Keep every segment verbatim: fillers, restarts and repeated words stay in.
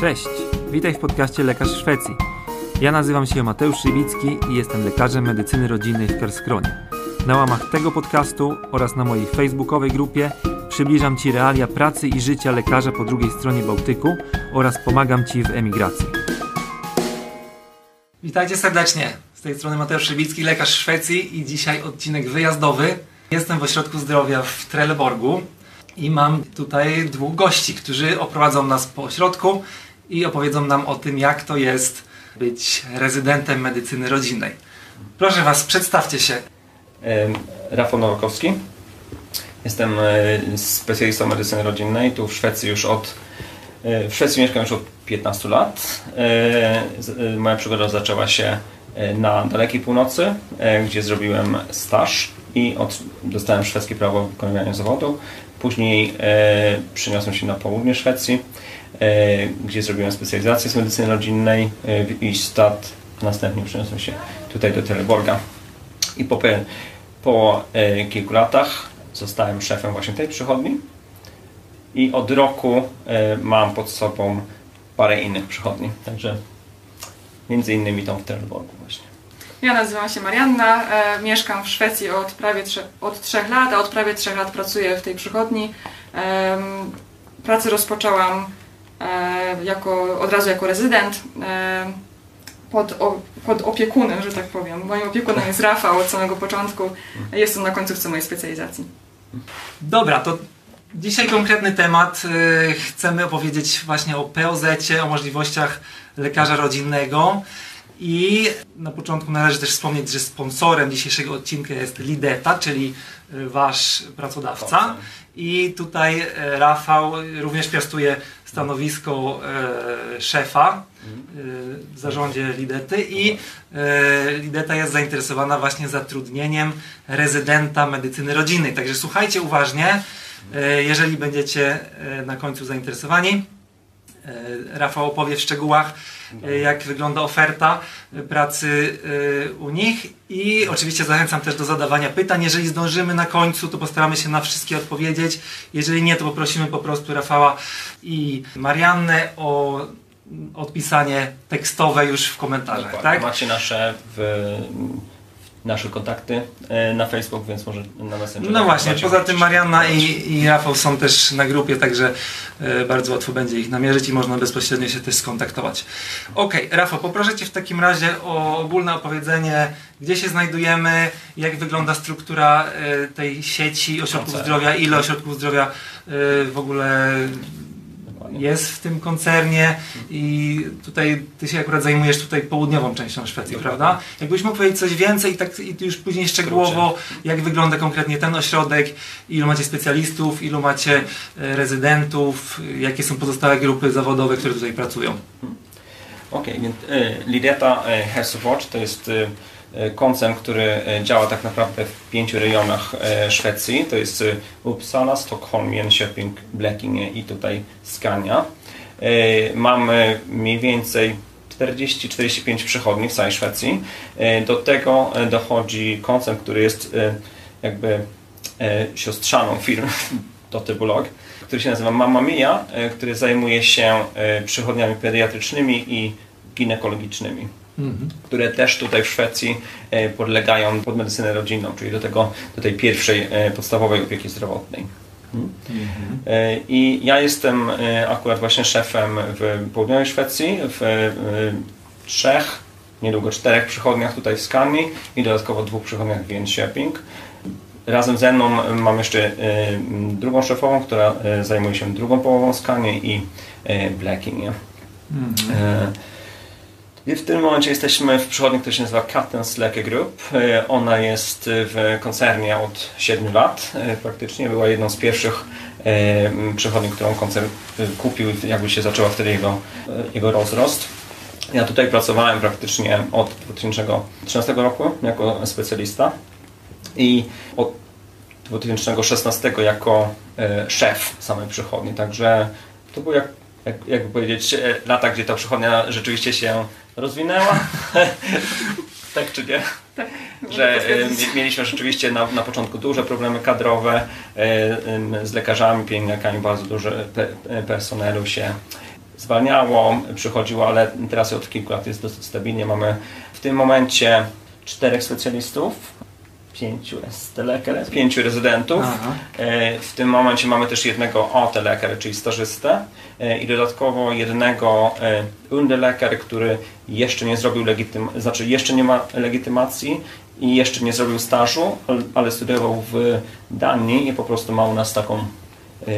Cześć, witaj w podcaście Lekarz w Szwecji. Ja nazywam się Mateusz Szybicki i jestem lekarzem medycyny rodzinnej w Karlskronie. Na łamach tego podcastu oraz na mojej facebookowej grupie przybliżam Ci realia pracy i życia lekarza po drugiej stronie Bałtyku oraz pomagam Ci w emigracji. Witajcie serdecznie, z tej strony Mateusz Szybicki, lekarz w Szwecji i dzisiaj odcinek wyjazdowy. Jestem w ośrodku zdrowia w Trelleborgu i mam tutaj dwóch gości, którzy oprowadzą nas po ośrodku i opowiedzą nam o tym, jak to jest być rezydentem medycyny rodzinnej. Proszę Was, przedstawcie się. Rafał Nowakowski. Jestem specjalistą medycyny rodzinnej. Tu w Szwecji już od... W Szwecji mieszkam już od piętnastu lat. Moja przygoda zaczęła się na dalekiej północy, gdzie zrobiłem staż i od, dostałem szwedzkie prawo wykonywania zawodu. Później przeniosłem się na południe Szwecji, gdzie zrobiłem specjalizację z medycyny rodzinnej w Istat. Następnie przeniosłem się tutaj do Trelleborga. I po, po e, kilku latach zostałem szefem właśnie tej przychodni i od roku e, mam pod sobą parę innych przychodni, także między innymi tą w Trelleborgu właśnie. Ja nazywam się Marianna, e, mieszkam w Szwecji od prawie trze, od trzech lat, a od prawie trzech lat pracuję w tej przychodni. E, pracę rozpoczęłam e, jako, od razu jako rezydent. E, Pod, o, pod opiekunem, że tak powiem. Moim opiekunem jest Rafał od samego początku. Jestem na końcówce mojej specjalizacji. Dobra, to dzisiaj konkretny temat. Chcemy opowiedzieć właśnie o P O Z-cie, o możliwościach lekarza rodzinnego. I na początku należy też wspomnieć, że sponsorem dzisiejszego odcinka jest Lideta, czyli Wasz pracodawca. I tutaj Rafał również piastuje stanowisko szefa w zarządzie Lidety i Lideta jest zainteresowana właśnie zatrudnieniem rezydenta medycyny rodzinnej. Także słuchajcie uważnie, jeżeli będziecie na końcu zainteresowani. Rafał opowie w szczegółach, jak wygląda oferta pracy u nich i oczywiście zachęcam też do zadawania pytań. Jeżeli zdążymy na końcu, to postaramy się na wszystkie odpowiedzieć. Jeżeli nie, to poprosimy po prostu Rafała i Mariannę o odpisanie tekstowe już w komentarzach. Tak? Macie nasze w, nasze kontakty na Facebook, więc może na Messenger. No właśnie, poza tym Marianna i, i Rafał są też na grupie, także bardzo łatwo będzie ich namierzyć i można bezpośrednio się też skontaktować. Okej, okay, Rafał, poproszę Cię w takim razie o ogólne opowiedzenie, gdzie się znajdujemy, jak wygląda struktura tej sieci ośrodków zdrowia, ile ośrodków zdrowia w ogóle jest w tym koncernie i tutaj ty się akurat zajmujesz tutaj południową częścią Szwecji, prawda? Jakbyś mógł powiedzieć coś więcej i tak i już później szczegółowo, jak wygląda konkretnie ten ośrodek, ilu macie specjalistów, ilu macie rezydentów, jakie są pozostałe grupy zawodowe, które tutaj pracują. Okej, więc Lideta Helsingborg to jest koncern, który działa tak naprawdę w pięciu rejonach Szwecji. To jest Uppsala, Stockholm, Jönköping, Blekinge i tutaj Skania. Mamy mniej więcej czterdzieści do czterdziestu pięciu przychodni w całej Szwecji. Do tego dochodzi koncern, który jest jakby siostrzaną firmą Dotyblog, który się nazywa Mama Mia, który zajmuje się przychodniami pediatrycznymi i ginekologicznymi. Mhm. Które też tutaj w Szwecji podlegają pod medycynę rodzinną, czyli do, tego, do tej pierwszej podstawowej opieki zdrowotnej. Mhm. I ja jestem akurat właśnie szefem w południowej Szwecji, w trzech, niedługo czterech przychodniach tutaj w Skanii i dodatkowo dwóch przychodniach w Jönköping. Razem ze mną mam jeszcze drugą szefową, która zajmuje się drugą połową Skanii i Blekinge. Mhm. E- I w tym momencie jesteśmy w przychodni, która się nazywa Katten's Lake Group. Ona jest w koncernie od siedmiu lat. Praktycznie była jedną z pierwszych przychodni, którą koncern kupił, jakby się zaczęła wtedy jego, jego rozrost. Ja tutaj pracowałem praktycznie od dwa tysiące trzynastego roku jako specjalista i od dwa tysiące szesnastego jako szef samej przychodni. Także to był jak Jak, jakby powiedzieć, lata, gdzie ta przychodnia rzeczywiście się rozwinęła, tak czy nie? Tak, że mieliśmy rzeczywiście na, na początku duże problemy kadrowe z lekarzami, pielęgniarkami, bardzo duży pe, personelu się zwalniało, przychodziło, ale teraz od kilku lat jest dosyć stabilnie. Mamy w tym momencie czterech specjalistów. Pięciu teleker, pięciu rezydentów. Aha. W tym momencie mamy też jednego O-teleker, czyli stażystę, i dodatkowo jednego underleker, który jeszcze nie zrobił legitym, znaczy jeszcze nie ma legitymacji i jeszcze nie zrobił stażu, ale studiował w Danii i po prostu ma u nas taką,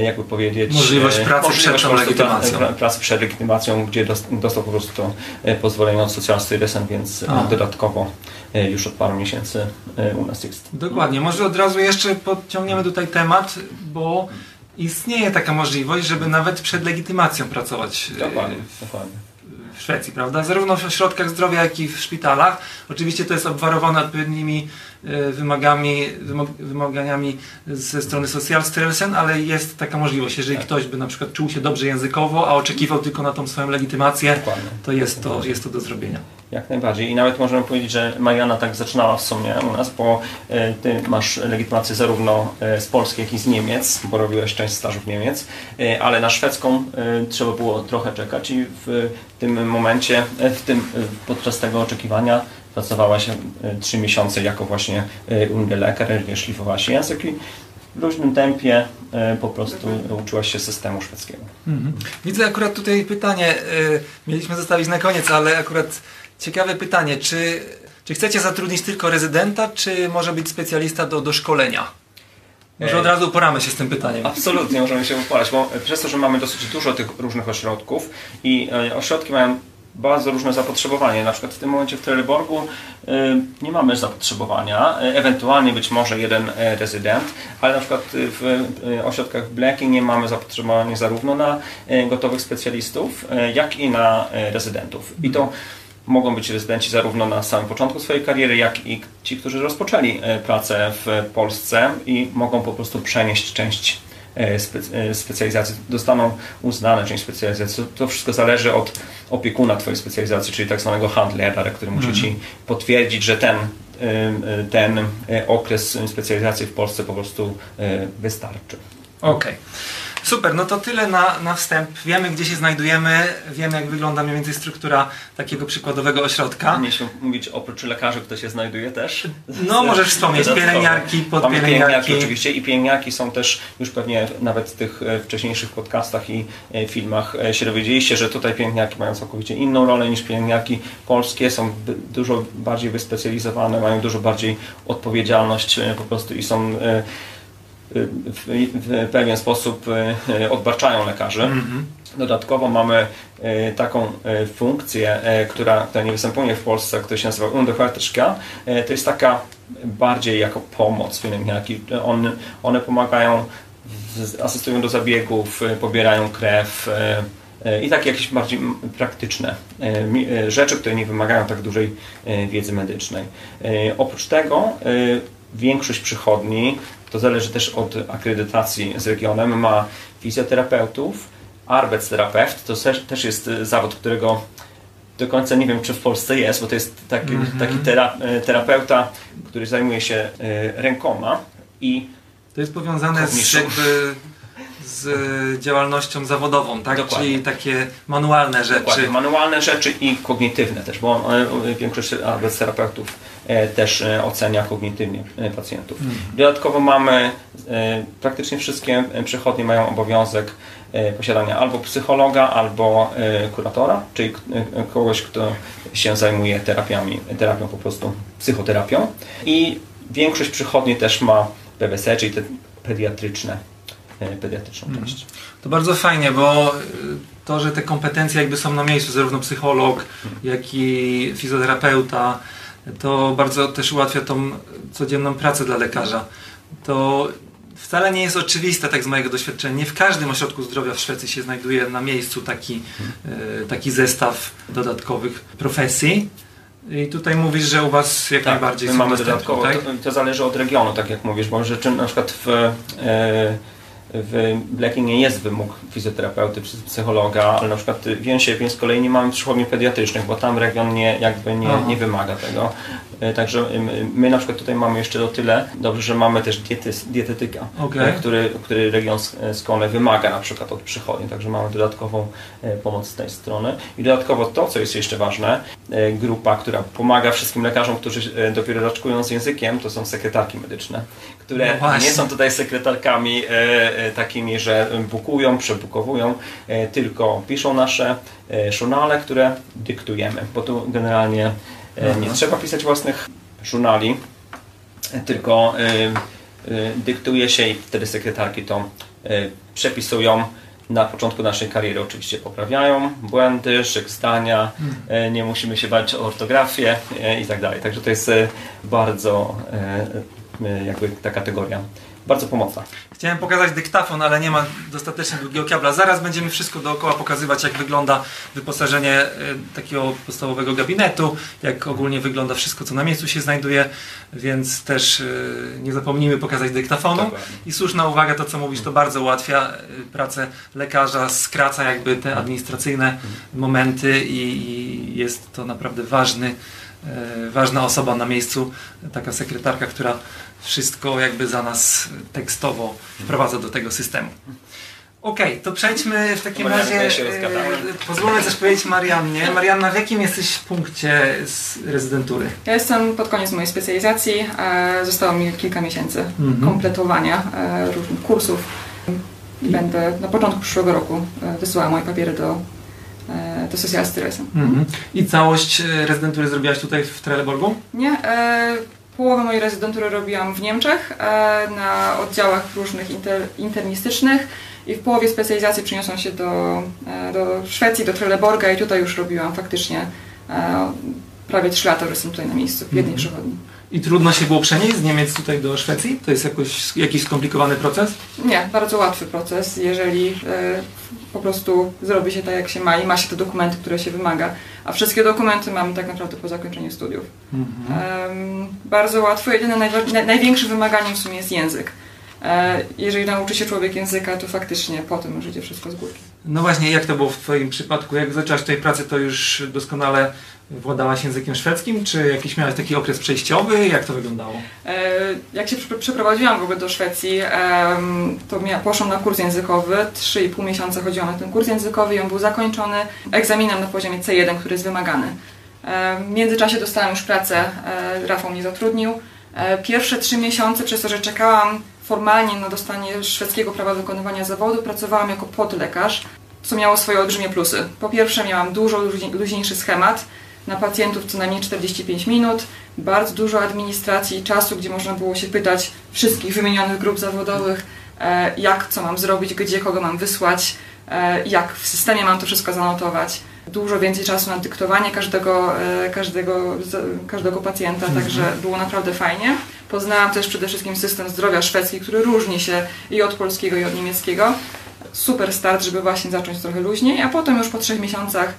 jakby powiedzieć, możliwość pracy możliwość przed legitymacją. Pracy przed legitymacją, gdzie dostał po prostu to pozwolenie od Socialstyrelsen, więc A. dodatkowo już od paru miesięcy u nas jest. Dokładnie. Może od razu jeszcze podciągniemy tutaj temat, bo istnieje taka możliwość, żeby nawet przed legitymacją pracować. Dokładnie, w... dokładnie. W Szwecji, prawda? Zarówno w środkach zdrowia, jak i w szpitalach. Oczywiście to jest obwarowane odpowiednimi wymagami, wymog, wymaganiami ze strony Socialstyrelsen, ale jest taka możliwość, jeżeli tak. ktoś by na przykład czuł się dobrze językowo, a oczekiwał tylko na tą swoją legitymację, Dokładnie. to jest to, jest to do zrobienia. Jak najbardziej. I nawet możemy powiedzieć, że Marianna tak zaczynała w sumie u nas, bo ty masz legitymację zarówno z Polski, jak i z Niemiec, bo robiłeś część stażów Niemiec, ale na szwedzką trzeba było trochę czekać i w tym momencie, w tym, podczas tego oczekiwania pracowała się trzy miesiące jako właśnie underleker, szlifowała się język i w luźnym tempie po prostu uczyłaś się systemu szwedzkiego. Mhm. Widzę akurat tutaj pytanie, mieliśmy zostawić na koniec, ale akurat ciekawe pytanie, czy, czy chcecie zatrudnić tylko rezydenta, czy może być specjalista do, do szkolenia? Może od razu uporamy się z tym pytaniem. Absolutnie możemy się uporać, bo przez to, że mamy dosyć dużo tych różnych ośrodków i ośrodki mają bardzo różne zapotrzebowanie. Na przykład w tym momencie w Trelleborgu nie mamy zapotrzebowania, ewentualnie być może jeden rezydent, ale na przykład w ośrodkach Blekinge nie mamy zapotrzebowania zarówno na gotowych specjalistów, jak i na rezydentów. I to mogą być rezydenci zarówno na samym początku swojej kariery, jak i ci, którzy rozpoczęli pracę w Polsce i mogą po prostu przenieść część Spe- specjalizacji, dostaną uznane część specjalizacji. To wszystko zależy od opiekuna Twojej specjalizacji, czyli tak zwanego handlera, który musi Ci potwierdzić, że ten, ten okres specjalizacji w Polsce po prostu wystarczy. Okej. Okay. Super, no to tyle na, na wstęp. Wiemy, gdzie się znajdujemy, wiemy, jak wygląda mniej więcej struktura takiego przykładowego ośrodka. Nie się mówić, oprócz lekarzy, kto się znajduje też. No, możesz wspomnieć, pielęgniarki, podpielęgniarki. Pielęgniarki oczywiście i pielęgniarki są też, już pewnie nawet w tych wcześniejszych podcastach i filmach się dowiedzieliście, że tutaj pielęgniarki mają całkowicie inną rolę niż pielęgniarki polskie, są dużo bardziej wyspecjalizowane, mają dużo bardziej odpowiedzialność po prostu i są... w pewien sposób odbarczają lekarzy. Mm-hmm. Dodatkowo mamy taką funkcję, która, która nie występuje w Polsce, która się nazywa undersköterska. To jest taka bardziej jako pomoc pielęgniarki. On, one pomagają, asystują do zabiegów, pobierają krew i takie jakieś bardziej praktyczne rzeczy, które nie wymagają tak dużej wiedzy medycznej. Oprócz tego większość przychodni, to zależy też od akredytacji z regionem, ma fizjoterapeutów, arbeitsterapeut, to też jest zawód, którego do końca nie wiem, czy w Polsce jest, bo to jest taki, mm-hmm. taki tera, terapeuta, który zajmuje się rękoma i... To jest powiązane z, jakby, z działalnością zawodową, tak? Dokładnie. Czyli takie manualne rzeczy. Dokładnie. Manualne rzeczy i kognitywne też, bo większość arbeitsterapeutów też ocenia kognitywnie pacjentów. Dodatkowo mamy, praktycznie wszystkie przychodnie mają obowiązek posiadania albo psychologa, albo kuratora, czyli kogoś, kto się zajmuje terapiami, terapią po prostu, psychoterapią. I większość przychodni też ma P W S E, czyli te pediatryczne, pediatryczną część. To bardzo fajnie, bo to, że te kompetencje jakby są na miejscu, zarówno psycholog, jak i fizjoterapeuta, to bardzo też ułatwia tą codzienną pracę dla lekarza. To wcale nie jest oczywiste, tak z mojego doświadczenia. Nie w każdym ośrodku zdrowia w Szwecji się znajduje na miejscu taki, taki zestaw dodatkowych profesji. I tutaj mówisz, że u Was jak tak, najbardziej my są mamy dodatkowo, tak? to, to zależy od regionu, tak jak mówisz, bo rzeczy na przykład w... Yy, w Blekinge jest wymóg fizjoterapeuty, psychologa, ale na przykład w Jönköping z kolei nie mamy przychodni pediatrycznych, bo tam region nie, jakby nie, nie wymaga tego. Także my na przykład tutaj mamy jeszcze o tyle dobrze, że mamy też diety, dietetyka, okay. który, który region Skåne wymaga na przykład od przychodni, także mamy dodatkową pomoc z tej strony. I dodatkowo to, co jest jeszcze ważne, grupa, która pomaga wszystkim lekarzom, którzy dopiero raczkują z językiem, to są sekretarki medyczne, które no nie są tutaj sekretarkami takimi, że bukują, przebukowują, tylko piszą nasze żurnale, które dyktujemy, bo tu generalnie nie Aha. trzeba pisać własnych żurnali, tylko y, y, dyktuje się i wtedy sekretarki to y, przepisują. Na początku naszej kariery oczywiście poprawiają błędy, szyk zdania, hmm. y, nie musimy się bać o ortografię y, i tak dalej. Także to jest y, bardzo y, y, jakby ta kategoria. Bardzo pomocna. Chciałem pokazać dyktafon, ale nie ma dostatecznie długiego kabla. Zaraz będziemy wszystko dookoła pokazywać, jak wygląda wyposażenie takiego podstawowego gabinetu, jak ogólnie wygląda wszystko, co na miejscu się znajduje, więc też nie zapomnijmy pokazać dyktafonu. Dobra. I słuszna uwaga, to co mówisz, to bardzo ułatwia pracę lekarza, skraca jakby te administracyjne momenty i jest to naprawdę ważny, ważna osoba na miejscu, taka sekretarka, która wszystko jakby za nas tekstowo wprowadza do tego systemu. Okej, okay, to przejdźmy w takim Marianne, razie, pozwolę też powiedzieć Mariannie. Marianna, w jakim jesteś punkcie z rezydentury? Ja jestem pod koniec mojej specjalizacji, zostało mi kilka miesięcy mhm. kompletowania różnych kursów i będę na początku przyszłego roku wysyłała moje papiery do to Socialstyrelsen. Mhm. I całość rezydentury zrobiłaś tutaj w Trelleborgu? Nie, e, połowę mojej rezydentury robiłam w Niemczech e, na oddziałach różnych inter, internistycznych i w połowie specjalizacji przeniosłam się do, e, do Szwecji, do Trelleborga i tutaj już robiłam faktycznie e, prawie trzy lata, że jestem tutaj na miejscu w jednej mhm. przychodni. I trudno się było przenieść z Niemiec tutaj do Szwecji? To jest jakoś, jakiś skomplikowany proces? Nie, bardzo łatwy proces, jeżeli e, po prostu zrobi się tak, jak się ma i ma się te dokumenty, które się wymaga. A wszystkie dokumenty mamy tak naprawdę po zakończeniu studiów. Mhm. E, bardzo łatwo, jedyne najwa- największym wymaganiem w sumie jest język. E, jeżeli nauczy się człowiek języka, to faktycznie potem już idzie wszystko z górki. No właśnie, jak to było w Twoim przypadku? Jak zaczęłaś tej pracy, to już doskonale władałaś językiem szwedzkim? Czy jakiś miałaś taki okres przejściowy? Jak to wyglądało? Jak się przeprowadziłam w ogóle do Szwecji, to poszłam na kurs językowy. trzy i pół miesiąca chodziłam na ten kurs językowy i on był zakończony egzaminem na poziomie C jeden, który jest wymagany. W międzyczasie dostałam już pracę, Rafał mnie zatrudnił. Pierwsze trzy miesiące, przez to, że czekałam formalnie na dostanie szwedzkiego prawa wykonywania zawodu, pracowałam jako podlekarz, co miało swoje olbrzymie plusy. Po pierwsze miałam dużo luźniejszy schemat, na pacjentów co najmniej czterdzieści pięć minut, bardzo dużo administracji i czasu, gdzie można było się pytać wszystkich wymienionych grup zawodowych, jak, co mam zrobić, gdzie, kogo mam wysłać, jak w systemie mam to wszystko zanotować. Dużo więcej czasu na dyktowanie każdego, każdego, każdego pacjenta, mhm. także było naprawdę fajnie. Poznałam też przede wszystkim system zdrowia szwedzki, który różni się i od polskiego, i od niemieckiego. Super start, żeby właśnie zacząć trochę luźniej, a potem już po trzech miesiącach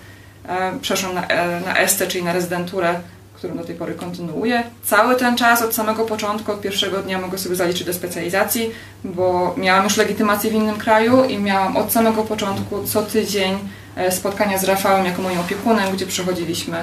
przeszłam na, na S T, czyli na rezydenturę, którą do tej pory kontynuuję. Cały ten czas, od samego początku, od pierwszego dnia mogę sobie zaliczyć do specjalizacji, bo miałam już legitymację w innym kraju i miałam od samego początku co tydzień spotkania z Rafałem jako moim opiekunem, gdzie przechodziliśmy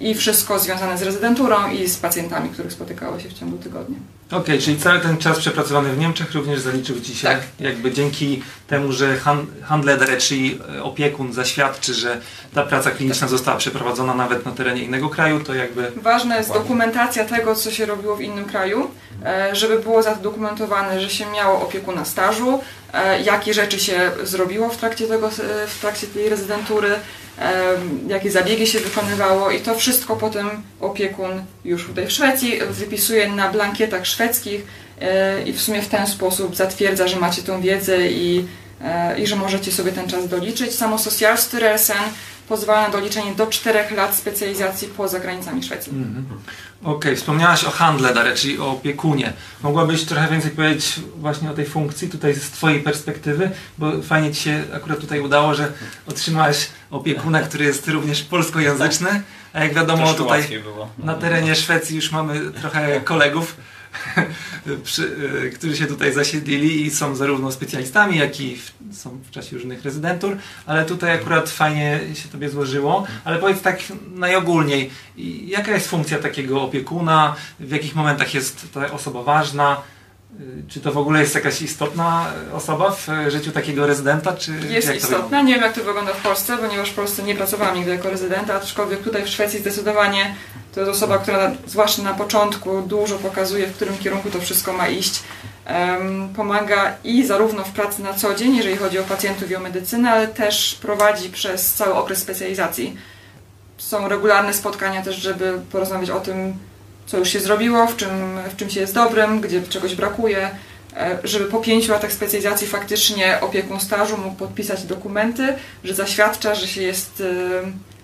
i wszystko związane z rezydenturą i z pacjentami, których spotykało się w ciągu tygodnia. Okej, okay, czyli cały ten czas przepracowany w Niemczech również zaliczył Ci się, tak. jakby dzięki temu, że handler, czyli opiekun zaświadczy, że ta praca kliniczna tak. została przeprowadzona nawet na terenie innego kraju, to jakby... Ważna jest wow. dokumentacja tego, co się robiło w innym kraju, żeby było zadokumentowane, że się miało opiekuna stażu, jakie rzeczy się zrobiło w trakcie tego, w trakcie tej rezydentury, jakie zabiegi się wykonywało i to wszystko potem opiekun już tutaj w Szwecji wypisuje na blankietach szwedzkich i w sumie w ten sposób zatwierdza, że macie tą wiedzę i, i że możecie sobie ten czas doliczyć. Samo Socialstyrelsen pozwala na doliczenie do czterech lat specjalizacji poza granicami Szwecji. Mm-hmm. Okej, okay, wspomniałaś o handlerze, czyli o opiekunie. Mogłabyś trochę więcej powiedzieć właśnie o tej funkcji tutaj z Twojej perspektywy, bo fajnie Ci się akurat tutaj udało, że otrzymałeś opiekuna, który jest również polskojęzyczny, a jak wiadomo tutaj na terenie Szwecji już mamy trochę kolegów, przy, którzy się tutaj zasiedlili i są zarówno specjalistami, jak i w, są w czasie różnych rezydentur, ale tutaj akurat fajnie się Tobie złożyło. Ale powiedz tak najogólniej, jaka jest funkcja takiego opiekuna, w jakich momentach jest ta osoba ważna? Czy to w ogóle jest jakaś istotna osoba w życiu takiego rezydenta? Czy jest istotna. Nie wiem, jak to wygląda w Polsce, ponieważ w Polsce nie pracowałam nigdy jako rezydenta, aczkolwiek tutaj w Szwecji zdecydowanie to jest osoba, która zwłaszcza na początku dużo pokazuje, w którym kierunku to wszystko ma iść. Pomaga i zarówno w pracy na co dzień, jeżeli chodzi o pacjentów i o medycynę, ale też prowadzi przez cały okres specjalizacji. Są regularne spotkania też, żeby porozmawiać o tym, co już się zrobiło, w czym, w czym się jest dobrym, gdzie czegoś brakuje, żeby po pięciu latach specjalizacji faktycznie opiekun stażu mógł podpisać dokumenty, że zaświadcza, że się jest,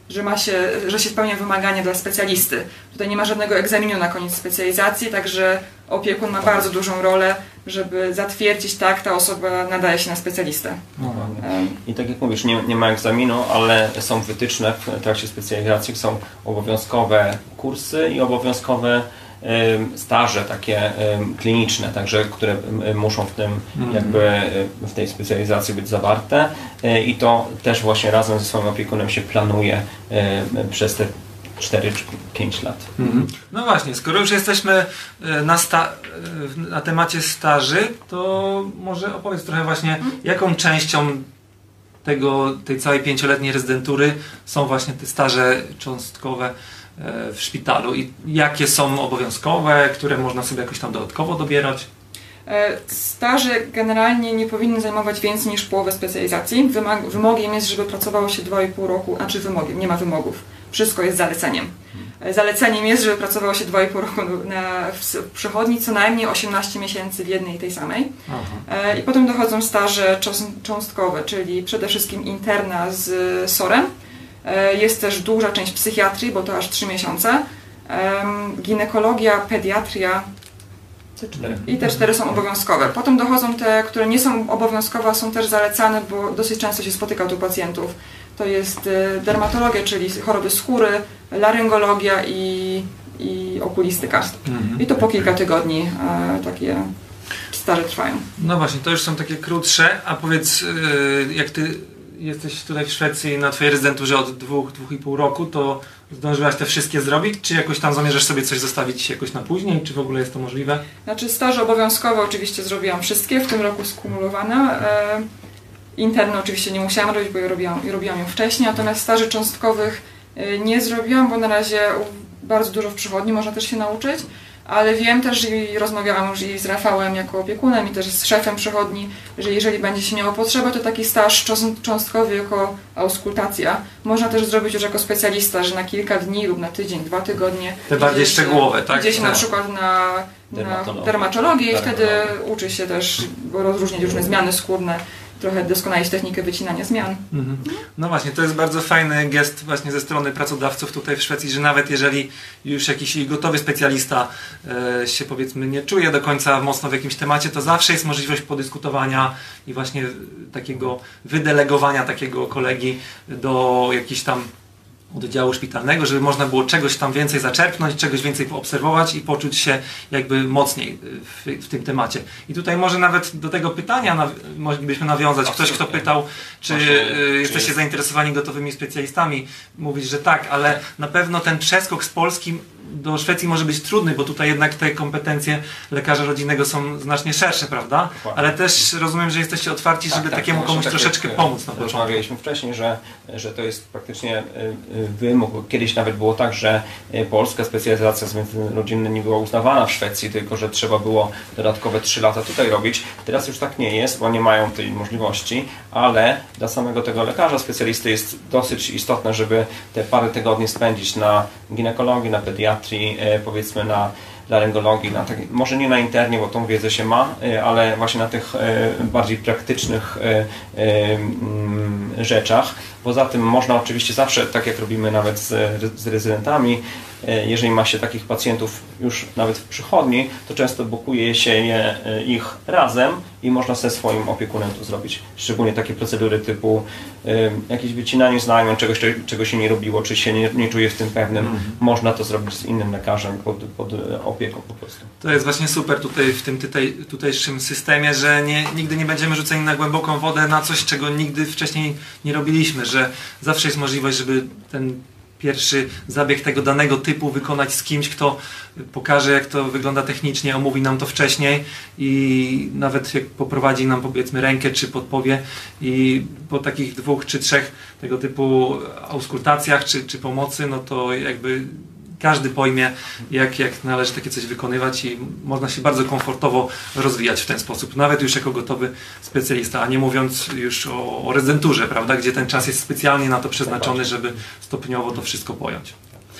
że ma się, że się spełnia wymagania dla specjalisty. Tutaj nie ma żadnego egzaminu na koniec specjalizacji, także opiekun ma bardzo dużą rolę, żeby zatwierdzić, tak, ta osoba nadaje się na specjalistę. No, i tak jak mówisz, nie, nie ma egzaminu, ale są wytyczne w trakcie specjalizacji, są obowiązkowe kursy i obowiązkowe staże takie kliniczne, także, które muszą w tym jakby w tej specjalizacji być zawarte i to też właśnie razem ze swoim opiekunem się planuje przez te cztery czy pięć lat. Mhm. No właśnie, skoro już jesteśmy na, sta na temacie staży, to może opowiedz trochę właśnie, jaką częścią tego, tej całej pięcioletniej rezydentury są właśnie te staże cząstkowe w szpitalu i jakie są obowiązkowe, które można sobie jakoś tam dodatkowo dobierać? Staże generalnie nie powinny zajmować więcej niż połowę specjalizacji. Wymag wymogiem jest, żeby pracowało się dwa i pół roku, a czy wymogiem, nie ma wymogów. Wszystko jest zaleceniem. Zaleceniem jest, żeby pracowało się dwa i pół roku na, w przychodni, co najmniej osiemnaście miesięcy w jednej i tej samej. Aha. I potem dochodzą staże cząstkowe, czyli przede wszystkim interna z sorem. Jest też duża część psychiatrii, bo to aż trzy miesiące. Ginekologia, pediatria i te cztery są obowiązkowe. Potem dochodzą te, które nie są obowiązkowe, a są też zalecane, bo dosyć często się spotyka tu pacjentów. To jest dermatologia, czyli choroby skóry, laryngologia i, i okulistyka. Mhm. I to po kilka tygodni takie staże trwają. No właśnie, to już są takie krótsze, a powiedz, jak Ty jesteś tutaj w Szwecji na Twojej rezydenturze od dwóch, dwóch i pół roku, to zdążyłaś te wszystkie zrobić? Czy jakoś tam zamierzasz sobie coś zostawić jakoś na później? Czy w ogóle jest to możliwe? Znaczy staże obowiązkowe oczywiście zrobiłam wszystkie, w tym roku skumulowane. Interny oczywiście nie musiałam robić, bo ja robiłam, robiłam ją wcześniej, natomiast staży cząstkowych nie zrobiłam, bo na razie bardzo dużo w przychodni można też się nauczyć, ale wiem też i rozmawiałam już i z Rafałem jako opiekunem i też z szefem przychodni, że jeżeli będzie się miało potrzebę, to taki staż cząstkowy jako auskultacja można też zrobić już jako specjalista, że na kilka dni lub na tydzień, dwa tygodnie. Te bardziej szczegółowe, tak? Gdzieś na przykład na, na dermatologię i wtedy uczy się też rozróżnić różne zmiany skórne, trochę doskonalić technikę wycinania zmian. Mhm. No właśnie, to jest bardzo fajny gest właśnie ze strony pracodawców tutaj w Szwecji, że nawet jeżeli już jakiś gotowy specjalista e, się powiedzmy nie czuje do końca mocno w jakimś temacie, to zawsze jest możliwość podyskutowania i właśnie takiego wydelegowania takiego kolegi do jakichś tam oddziału szpitalnego, żeby można było czegoś tam więcej zaczerpnąć, czegoś więcej poobserwować i poczuć się jakby mocniej w, w tym temacie. I tutaj może nawet do tego pytania naw moglibyśmy nawiązać. Ktoś, kto pytał, czy y, jesteście czy zainteresowani gotowymi specjalistami, mówić, że tak, ale na pewno ten przeskok z Polski do Szwecji może być trudny, bo tutaj jednak te kompetencje lekarza rodzinnego są znacznie szersze, prawda? Ale też rozumiem, że jesteście otwarci, tak, żeby tak, takiemu komuś tak troszeczkę jak, pomóc na początku. Rozmawialiśmy wcześniej, że, że to jest praktycznie wymóg. Kiedyś nawet było tak, że polska specjalizacja z medycyny rodzinnej nie była uznawana w Szwecji, tylko że trzeba było dodatkowe trzy lata tutaj robić. Teraz już tak nie jest, bo nie mają tej możliwości, ale dla samego tego lekarza specjalisty jest dosyć istotne, żeby te parę tygodni spędzić na ginekologii, na pediatrii, powiedzmy na laryngologii, na tak, może nie na internie, bo tą wiedzę się ma, ale właśnie na tych bardziej praktycznych rzeczach. Poza tym można oczywiście zawsze, tak jak robimy nawet z, z rezydentami, jeżeli ma się takich pacjentów już nawet w przychodni, to często bukuje się je, ich razem i można ze swoim opiekunem to zrobić. Szczególnie takie procedury typu y, jakieś wycinanie znamion, czegoś, czego się nie robiło, czy się nie, nie czuje w tym pewnym. Mm. Można to zrobić z innym lekarzem pod, pod opieką po prostu. To jest właśnie super tutaj w tym tutaj, tutejszym systemie, że nie, nigdy nie będziemy rzuceni na głęboką wodę na coś, czego nigdy wcześniej nie robiliśmy, że zawsze jest możliwość, żeby ten pierwszy zabieg tego danego typu wykonać z kimś, kto pokaże, jak to wygląda technicznie, omówi nam to wcześniej i nawet jak poprowadzi nam, powiedzmy, rękę czy podpowie. I po takich dwóch czy trzech tego typu auskultacjach czy, czy pomocy, no to jakby każdy pojmie, jak, jak należy takie coś wykonywać i można się bardzo komfortowo rozwijać w ten sposób, nawet już jako gotowy specjalista, a nie mówiąc już o, o rezydenturze, prawda, gdzie ten czas jest specjalnie na to przeznaczony, żeby stopniowo to wszystko pojąć.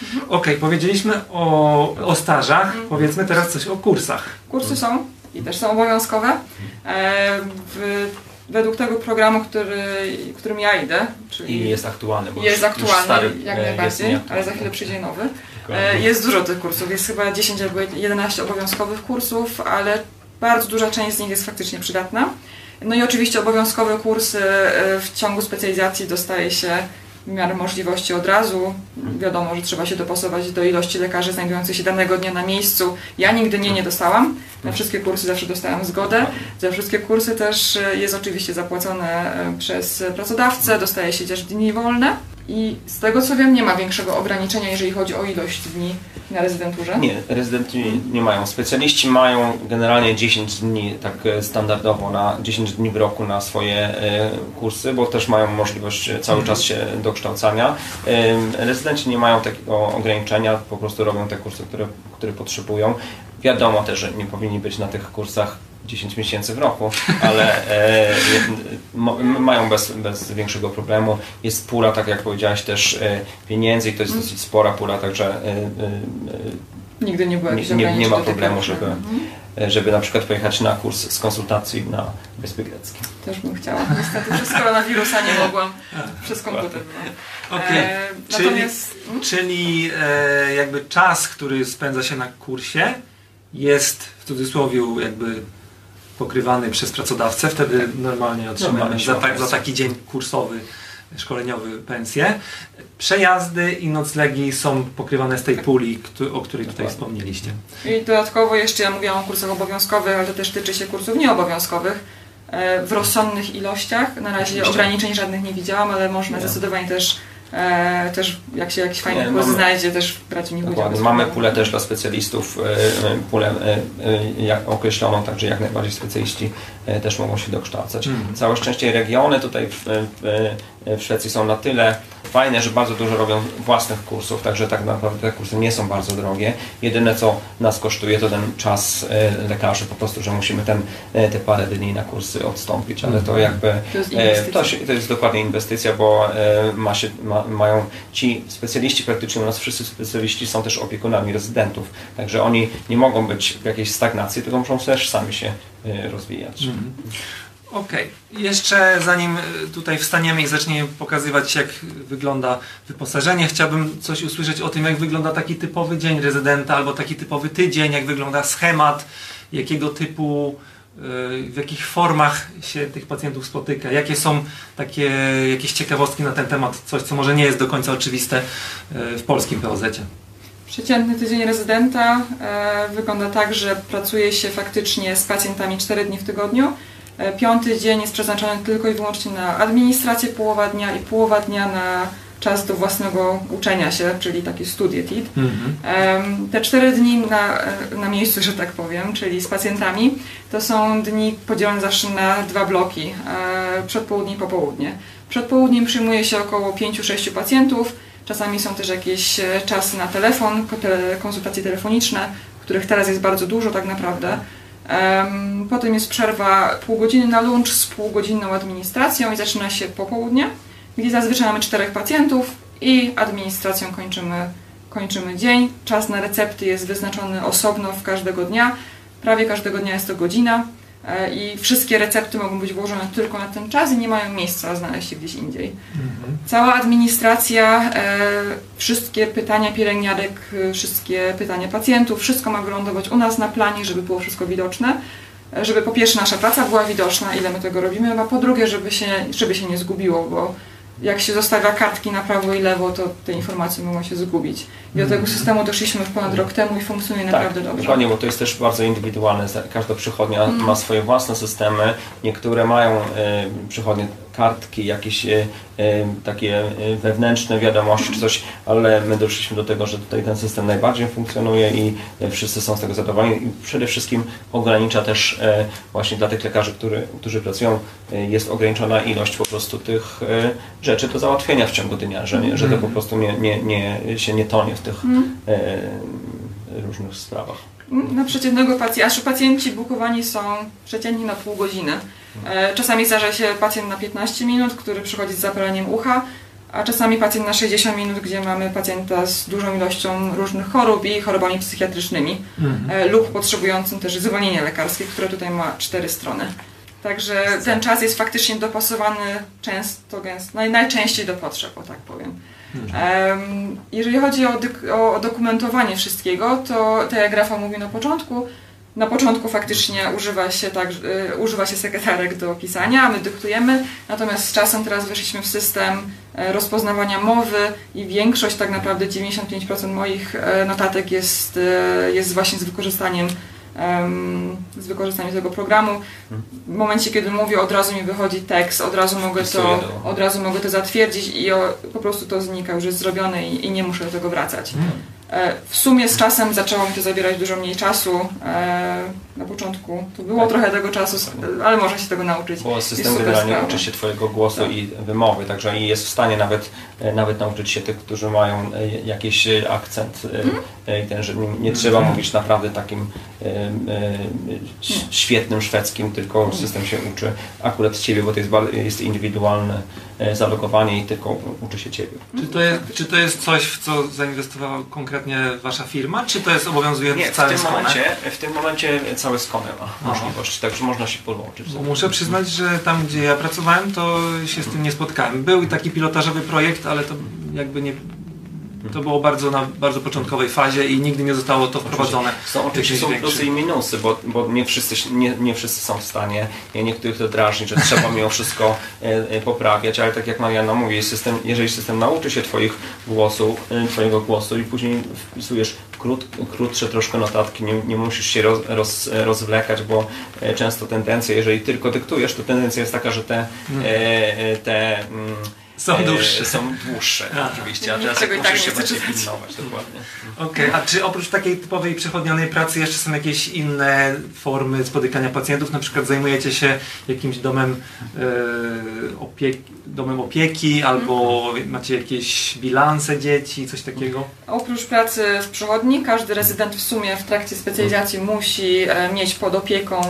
Mhm. Okej, okay, powiedzieliśmy o, o stażach, mhm. Powiedzmy teraz coś o kursach. Kursy są i też są obowiązkowe. E, w, według tego programu, który, którym ja idę, czyli I jest aktualny, bo jest już, aktualny, już stary, jak najbardziej, ale za chwilę przyjdzie nowy. Jest dużo tych kursów, jest chyba dziesięć albo jedenaście obowiązkowych kursów, ale bardzo duża część z nich jest faktycznie przydatna. No i oczywiście obowiązkowe kursy w ciągu specjalizacji dostaje się w miarę możliwości od razu. Wiadomo, że trzeba się dopasować do ilości lekarzy znajdujących się danego dnia na miejscu. Ja nigdy nie, nie dostałam. Na wszystkie kursy zawsze dostałam zgodę. Za wszystkie kursy też jest oczywiście zapłacone przez pracodawcę, dostaje się też dni wolne. I z tego co wiem, nie ma większego ograniczenia, jeżeli chodzi o ilość dni na rezydenturze? Nie, rezydenci nie mają. Specjaliści mają generalnie dziesięć dni, tak standardowo, na dziesięć dni w roku na swoje kursy, bo też mają możliwość cały czas się dokształcania. Rezydenci nie mają takiego ograniczenia, po prostu robią te kursy, które, które potrzebują. Wiadomo też, że nie powinni być na tych kursach dziesięć miesięcy w roku, ale e, mają bez, bez większego problemu. Jest pula, tak jak powiedziałaś, też e, pieniędzy i to jest dosyć spora pula, także e, e, nigdy nie, była nie, nie, nie ma problemu, żeby, żeby na przykład pojechać na kurs z konsultacji na Wyspy Greckie. Też bym chciała. Niestety przez koronawirusa nie mogłam. Przez komputer. Okay. E, czyli natomiast... czyli e, jakby czas, który spędza się na kursie, jest w cudzysłowie jakby pokrywany przez pracodawcę, wtedy normalnie otrzymamy za, ta, za taki dzień kursowy, szkoleniowy pensję. Przejazdy i noclegi są pokrywane z tej puli, o której tutaj wspomnieliście. I dodatkowo jeszcze ja mówiłam o kursach obowiązkowych, ale to też tyczy się kursów nieobowiązkowych. W rozsądnych ilościach, na razie Oczywiście. ograniczeń żadnych nie widziałam, ale można nie. zdecydowanie też E, też jak się jakiś fajny kurs znajdzie, też brać w nich udział. Mamy pulę też dla specjalistów, e, pulę e, e, jak określoną, także jak najbardziej specjaliści e, też mogą się dokształcać. Mm. Całe szczęście regiony tutaj w, w, w Szwecji są na tyle fajne, że bardzo dużo robią własnych kursów, także tak naprawdę te kursy nie są bardzo drogie. Jedyne co nas kosztuje to ten czas e, lekarzy, po prostu, że musimy ten, e, te parę dni na kursy odstąpić, ale to jakby to jest, e, to się, to jest dokładnie inwestycja, bo e, ma się ma, mają ci specjaliści, praktycznie u nas wszyscy specjaliści są też opiekunami rezydentów, także oni nie mogą być w jakiejś stagnacji, tylko muszą też sami się rozwijać. Mm. Okej, okay. Jeszcze zanim tutaj wstaniemy i zaczniemy pokazywać, jak wygląda wyposażenie, chciałbym coś usłyszeć o tym, jak wygląda taki typowy dzień rezydenta albo taki typowy tydzień, jak wygląda schemat, jakiego typu, w jakich formach się tych pacjentów spotyka, jakie są takie jakieś ciekawostki na ten temat, coś co może nie jest do końca oczywiste w polskim P O Z-cie. Przeciętny tydzień rezydenta wygląda tak, że pracuje się faktycznie z pacjentami cztery dni w tygodniu. Piąty dzień jest przeznaczony tylko i wyłącznie na administrację, połowa dnia i połowa dnia na czas do własnego uczenia się, czyli taki studie T I D. Mm-hmm. Te cztery dni na, na miejscu, że tak powiem, czyli z pacjentami, to są dni podzielone zawsze na dwa bloki, przedpołudnie i popołudnie. Przed południem przyjmuje się około pięciu sześciu pacjentów, czasami są też jakieś czasy na telefon, konsultacje telefoniczne, których teraz jest bardzo dużo tak naprawdę. Potem jest przerwa pół godziny na lunch z półgodzinną administracją i zaczyna się popołudnie, gdzie zazwyczaj mamy czterech pacjentów i administracją kończymy, kończymy dzień. Czas na recepty jest wyznaczony osobno w każdego dnia. Prawie każdego dnia jest to godzina. i wszystkie recepty mogą być włożone tylko na ten czas i nie mają miejsca znaleźć się gdzieś indziej. Mhm. Cała administracja, wszystkie pytania pielęgniarek, wszystkie pytania pacjentów, wszystko ma wylądować u nas na planie, żeby było wszystko widoczne, żeby po pierwsze nasza praca była widoczna, ile my tego robimy, a po drugie, żeby się, żeby się nie zgubiło, bo jak się zostawia kartki na prawo i lewo, to te informacje mogą się zgubić. I do tego systemu doszliśmy ponad rok temu i funkcjonuje tak, naprawdę dobrze. Dokładnie, bo to jest też bardzo indywidualne. Każda przychodnia mm. ma swoje własne systemy. Niektóre mają y, przychodnie kartki, jakieś y, takie y, wewnętrzne wiadomości czy coś, ale my doszliśmy do tego, że tutaj ten system najbardziej funkcjonuje i y, wszyscy są z tego zadowoleni. I przede wszystkim ogranicza też y, właśnie dla tych lekarzy, który, którzy pracują, y, jest ograniczona ilość po prostu tych y, rzeczy do załatwienia w ciągu dnia, że, nie, że to po prostu nie, nie, nie, się nie tonie w tych hmm. y, różnych sprawach. Na przeciętnego pacjenta, pacjenci bukowani są przeciętnie na pół godziny. E, czasami zdarza się pacjent na piętnaście minut, który przychodzi z zapaleniem ucha, a czasami pacjent na sześćdziesiąt minut, gdzie mamy pacjenta z dużą ilością różnych chorób i chorobami psychiatrycznymi hmm. e, lub potrzebującym też zwolnienia lekarskiego, które tutaj ma cztery strony. Także ten czas jest faktycznie dopasowany często, gęsto, naj, najczęściej do potrzeb, o tak powiem. Um, jeżeli chodzi o, dyk, o dokumentowanie wszystkiego, to tak jak Rafał mówił na początku, na początku faktycznie używa się, tak, y, używa się sekretarek do pisania, a my dyktujemy, natomiast z czasem teraz weszliśmy w system rozpoznawania mowy i większość, tak naprawdę dziewięćdziesiąt pięć procent moich notatek jest, jest właśnie z wykorzystaniem z wykorzystaniem tego programu. W momencie, kiedy mówię, od razu mi wychodzi tekst, od razu mogę to, od razu mogę to zatwierdzić i o, po prostu to znika, już jest zrobione i, i nie muszę do tego wracać. W sumie z czasem zaczęło mi to zabierać dużo mniej czasu. Na początku to było tak. trochę tego czasu, ale można się tego nauczyć. Bo system generalnie uczy się twojego głosu tak. i wymowy, także i jest w stanie nawet, nawet nauczyć się tych, którzy mają jakiś akcent. Hmm? Ten, że nie, nie trzeba hmm. mówić naprawdę takim świetnym szwedzkim, tylko system się uczy akurat z ciebie, bo to jest, jest indywidualne zalogowanie i tylko uczy się ciebie. Czy to jest, czy to jest coś, w co zainwestowała konkretnie wasza firma, czy to jest obowiązujące w całym momencie? W tym momencie cały Skania ma możliwość, także można się podłączyć. Bo muszę przyznać, że tam gdzie ja pracowałem, to się z tym nie spotkałem. Był taki pilotażowy projekt, ale to jakby nie... To było bardzo na bardzo początkowej fazie i nigdy nie zostało to wprowadzone. Są oczywiście są plusy i minusy, bo, bo nie, wszyscy, nie, nie wszyscy są w stanie, niektórych to drażni, że trzeba mimo wszystko e, poprawiać, ale tak jak Marianna mówi, system, jeżeli system nauczy się twoich głosu, e, twojego głosu i później wpisujesz krót, krótsze troszkę notatki, nie, nie musisz się roz, roz, rozwlekać, bo e, często tendencja, jeżeli tylko dyktujesz, to tendencja jest taka, że te... E, te mm, Są dłuższe. Eee, są dłuższe, a, oczywiście, a teraz jak tak się bardziej pilnować, dokładnie. Okej, okay. A czy oprócz takiej typowej przychodnianej pracy jeszcze są jakieś inne formy spotykania pacjentów? Na przykład zajmujecie się jakimś domem, e, opieki, domem opieki albo mm. macie jakieś bilanse dzieci, coś takiego? Oprócz pracy w przychodni każdy rezydent w sumie w trakcie specjalizacji mm. musi e, mieć pod opieką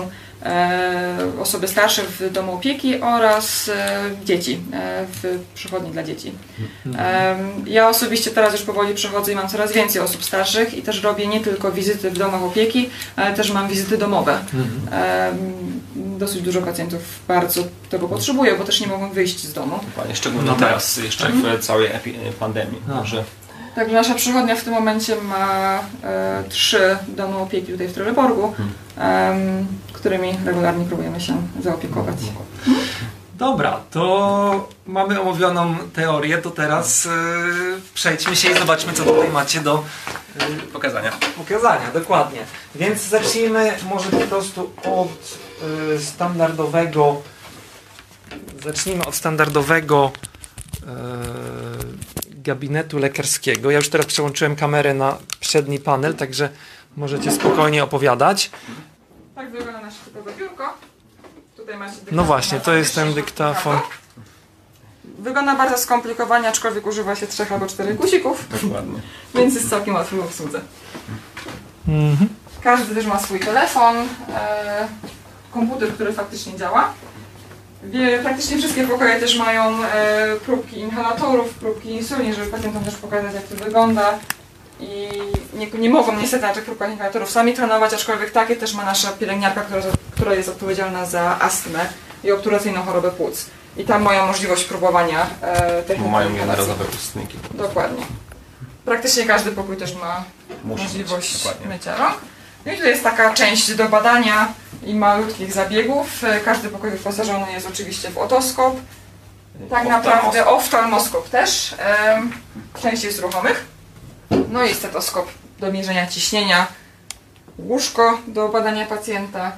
E, osoby starsze w domu opieki oraz e, dzieci, e, w przychodni dla dzieci. E, ja osobiście teraz już powoli przechodzę i mam coraz więcej osób starszych i też robię nie tylko wizyty w domach opieki, ale też mam wizyty domowe. E, dosyć dużo pacjentów bardzo tego potrzebuje, bo też nie mogą wyjść z domu. Szczególnie no teraz, jeszcze w całej pandemii. Także Także nasza przychodnia w tym momencie ma e, trzy domy opieki tutaj w Trelleborgu, hmm. e, którymi regularnie próbujemy się zaopiekować. Dobra, to mamy omówioną teorię, to teraz e, przejdźmy się i zobaczmy, co tutaj macie do e, pokazania. Pokazania, dokładnie. Więc zacznijmy może po prostu od e, standardowego, zacznijmy od standardowego e, gabinetu lekarskiego. Ja już teraz przełączyłem kamerę na przedni panel, także możecie spokojnie opowiadać. Tak wygląda nasze typowe biurko. Tutaj macie dyktafon. No właśnie, to jest ten dyktafon. Wygląda bardzo skomplikowanie, aczkolwiek używa się trzech albo czterech guzików. Dokładnie. Więc jest całkiem łatwy w obsłudze. Mhm. Każdy też ma swój telefon, e, komputer, który faktycznie działa. Praktycznie wszystkie pokoje też mają e, próbki inhalatorów, próbki insuliny, żeby pacjentom też pokazać, jak to wygląda. I nie, nie mogą niestety na tych próbkach inhalatorów sami trenować, aczkolwiek takie też ma nasza pielęgniarka, która, która jest odpowiedzialna za astmę i obturacyjną chorobę płuc. I tam mają możliwość próbowania e, techniki. Mają jednorazowe ustniki. Dokładnie. Praktycznie każdy pokój też ma Musi możliwość mycia rąk. No i tutaj jest taka część do badania i malutkich zabiegów. Każdy pokój wyposażony jest oczywiście w otoskop. Tak naprawdę oftalmoskop też. E, część jest ruchomych. No i stetoskop do mierzenia ciśnienia. Łóżko do badania pacjenta.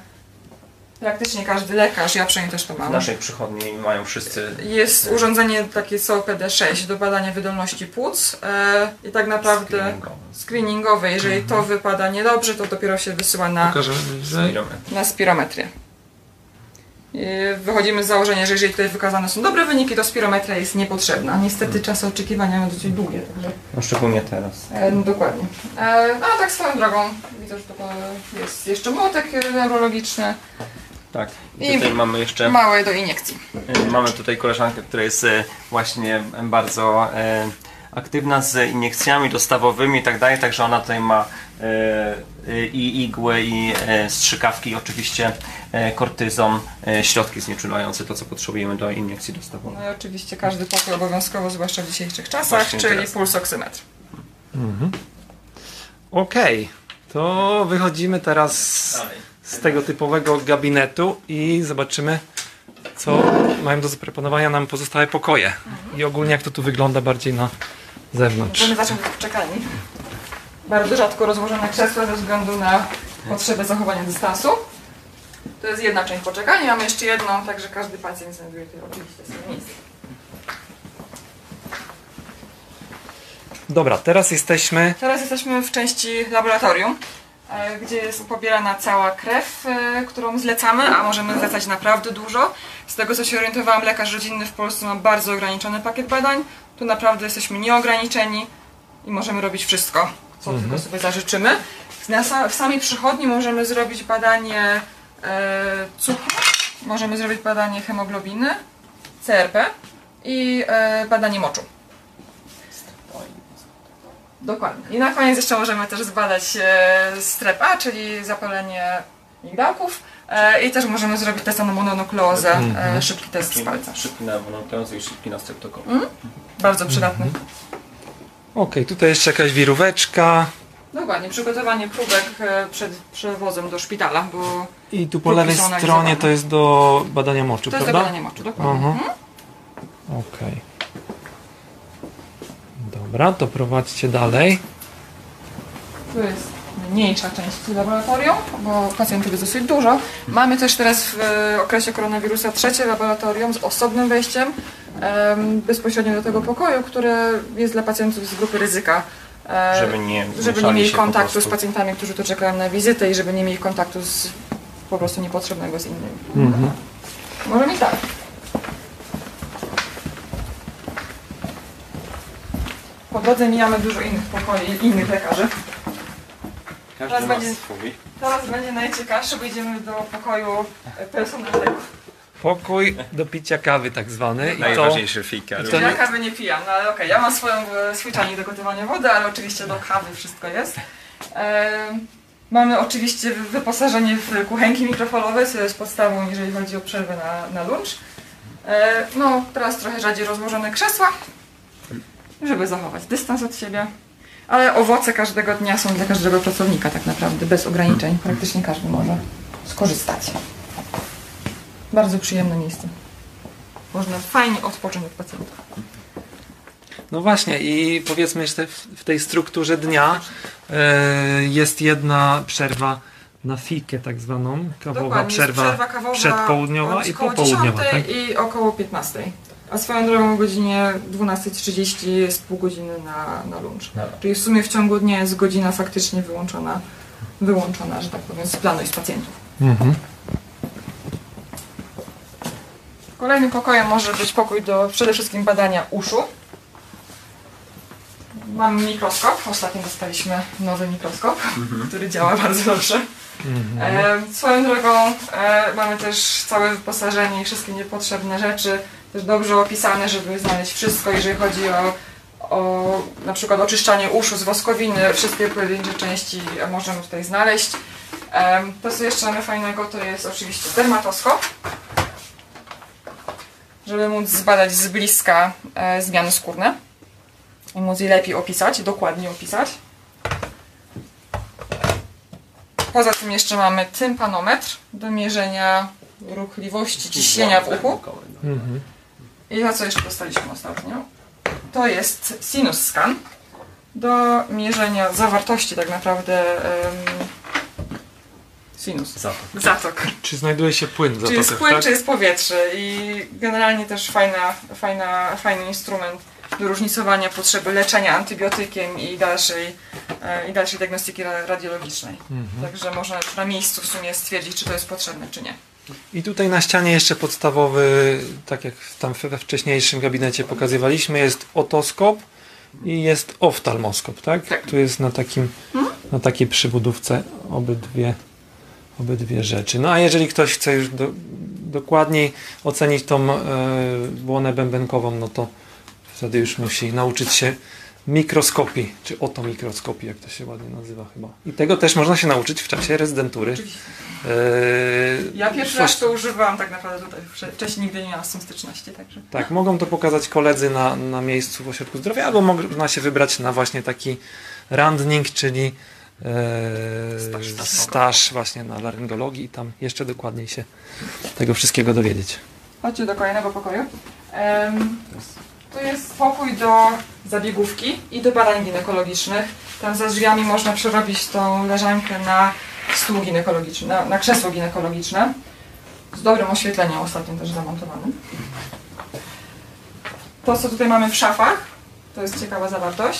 Praktycznie każdy lekarz, ja przynajmniej też to mam. W naszej przychodni mają wszyscy... Jest urządzenie takie C O P D sześć do badania wydolności płuc yy, i tak naprawdę screeningowe, screeningowe. Jeżeli mhm. to wypada niedobrze, to dopiero się wysyła na, na spirometrię. Yy, wychodzimy z założenia, że jeżeli tutaj wykazane są dobre wyniki, to spirometria jest niepotrzebna. Niestety mhm. czasy oczekiwania mają dosyć długie. Także... No, szczególnie teraz. Yy, no, dokładnie. Yy, no a tak swoją drogą, widzę, że to jest jeszcze młotek neurologiczny. Tak, i tutaj I mamy jeszcze małe do iniekcji. Mamy tutaj koleżankę, która jest właśnie bardzo aktywna z iniekcjami dostawowymi i tak dalej, także ona tutaj ma i igły, i strzykawki, oczywiście kortyzon, środki znieczulające, to co potrzebujemy do iniekcji dostawowej. No i oczywiście każdy pokój obowiązkowo, zwłaszcza w dzisiejszych czasach, właśnie czyli teraz. Pulsoksymetr. Mhm. Okej, okay. To wychodzimy teraz dalej z tego typowego gabinetu i zobaczymy, co mają do zaproponowania nam pozostałe pokoje mhm. i ogólnie jak to tu wygląda bardziej na zewnątrz. Możemy zacząć od poczekalni. Bardzo rzadko rozłożone krzesła ze względu na potrzebę zachowania dystansu. To jest jedna część poczekalni, mamy jeszcze jedną, także każdy pacjent znajduje tutaj oczywiście swoje miejsce. Dobra, teraz jesteśmy... Teraz jesteśmy w części laboratorium, gdzie jest pobierana cała krew, którą zlecamy, a możemy zlecać naprawdę dużo. Z tego co się orientowałam, lekarz rodzinny w Polsce ma bardzo ograniczony pakiet badań. Tu naprawdę jesteśmy nieograniczeni i możemy robić wszystko, co mhm. tylko sobie zażyczymy. W samej przychodni możemy zrobić badanie cukru, możemy zrobić badanie hemoglobiny, C R P i badanie moczu. Dokładnie. I na koniec jeszcze możemy też zbadać strep A, czyli zapalenie migdałków i też możemy zrobić test na mononukleozę, mm-hmm. szybki test szybki, z palca. Szybki na mononukleozę i szybki na streptokokę. Mm? Bardzo przydatny. Mm-hmm. Okej, okay, tutaj jeszcze jakaś wiróweczka. Dokładnie, przygotowanie próbek przed przewozem do szpitala, bo i tu po lewej stronie to jest do badania moczu, to prawda? To jest do badania moczu, dokładnie. Uh-huh. Mm? Okej. Okay. Dobra, to prowadźcie dalej. Tu jest mniejsza część laboratorium, bo pacjentów jest dosyć dużo. Mamy też teraz w okresie koronawirusa trzecie laboratorium z osobnym wejściem bezpośrednio do tego pokoju, które jest dla pacjentów z grupy ryzyka. Żeby nie, żeby nie mieli kontaktu z pacjentami, którzy tu czekają na wizytę i żeby nie mieli kontaktu z po prostu niepotrzebnego z innymi. Mhm. Może mi tak. Po drodze mijamy dużo innych pokoi, innych lekarzy. Teraz będzie, teraz będzie najciekawsze, bo idziemy do pokoju personalnego. Pokój do picia kawy tak zwany. I najważniejszy fika. To... Ja kawy nie pijam, no ale okej, okay, ja mam swoją, swój czajnik do gotowania wody, ale oczywiście do kawy wszystko jest. Ehm, mamy oczywiście wyposażenie w kuchenki mikrofalowe, co jest podstawą, jeżeli chodzi o przerwę na, na lunch. Ehm, no, teraz trochę rzadziej rozłożone krzesła, żeby zachować dystans od siebie, ale owoce każdego dnia są dla każdego pracownika tak naprawdę, bez ograniczeń. Praktycznie każdy może skorzystać. Bardzo przyjemne miejsce. Można fajnie odpocząć od pacjenta. No właśnie i powiedzmy jeszcze w tej strukturze dnia jest jedna przerwa na fikę tak zwaną, kawowa. Dokładnie, przerwa, przerwa kawowa przedpołudniowa i popołudniowa. Tak? I około piętnastej. A swoją drogą o godzinie dwunastej trzydzieści jest pół godziny na, na lunch. No. Czyli w sumie w ciągu dnia jest godzina faktycznie wyłączona, wyłączona, że tak powiem, z planu i z pacjentów. Mhm. Kolejnym pokojem może być pokój do przede wszystkim badania uszu. Mam mikroskop, ostatnio dostaliśmy nowy mikroskop, mhm. który działa bardzo dobrze. Mhm. E, swoją drogą e, mamy też całe wyposażenie i wszystkie niepotrzebne rzeczy. Też dobrze opisane, żeby znaleźć wszystko, jeżeli chodzi o, o na przykład oczyszczanie uszu z woskowiny, wszystkie pojedyncze części możemy tutaj znaleźć. To, co jeszcze mamy fajnego, to jest oczywiście dermatoskop, żeby móc zbadać z bliska zmiany skórne i móc je lepiej opisać, dokładnie opisać. Poza tym jeszcze mamy tympanometr do mierzenia ruchliwości ciśnienia w uchu. I to, co jeszcze dostaliśmy ostatnio, to jest sinus scan do mierzenia zawartości tak naprawdę um, sinus. Zatok. Zatok. Czy znajduje się płyn w zatokach? Czy jest płyn, tak? Czy jest powietrze. I generalnie też fajna, fajna, fajny instrument do różnicowania potrzeby leczenia antybiotykiem i dalszej, e, i dalszej diagnostyki radiologicznej. Mhm. Także można na miejscu w sumie stwierdzić, czy to jest potrzebne, czy nie. I tutaj na ścianie jeszcze podstawowy, tak jak tam we wcześniejszym gabinecie pokazywaliśmy, jest otoskop i jest oftalmoskop, tak? Tak. Tu jest na, takim, hmm? na takiej przybudówce obydwie, obydwie rzeczy. No a jeżeli ktoś chce już do, dokładniej ocenić tą e, błonę bębenkową, no to wtedy już musi nauczyć się mikroskopii, czy oto mikroskopii, jak to się ładnie nazywa chyba. I tego też można się nauczyć w czasie rezydentury. Oczywiście. Eee, ja pierwszy raz to używałam tak naprawdę tutaj, wcześniej nigdy nie miałam z tym styczności. Także. Tak, mogą to pokazać koledzy na, na miejscu w ośrodku zdrowia, albo można się wybrać na właśnie taki randning, czyli eee, staż, staż, staż właśnie na laryngologii i tam jeszcze dokładniej się tego wszystkiego dowiedzieć. Chodźcie do kolejnego pokoju. Um, Tu jest pokój do zabiegówki i do badań ginekologicznych. Tam za drzwiami można przerobić tą leżankę na stół ginekologiczny, na, na krzesło ginekologiczne. Z dobrym oświetleniem ostatnio też zamontowanym. To, co tutaj mamy w szafach, to jest ciekawa zawartość.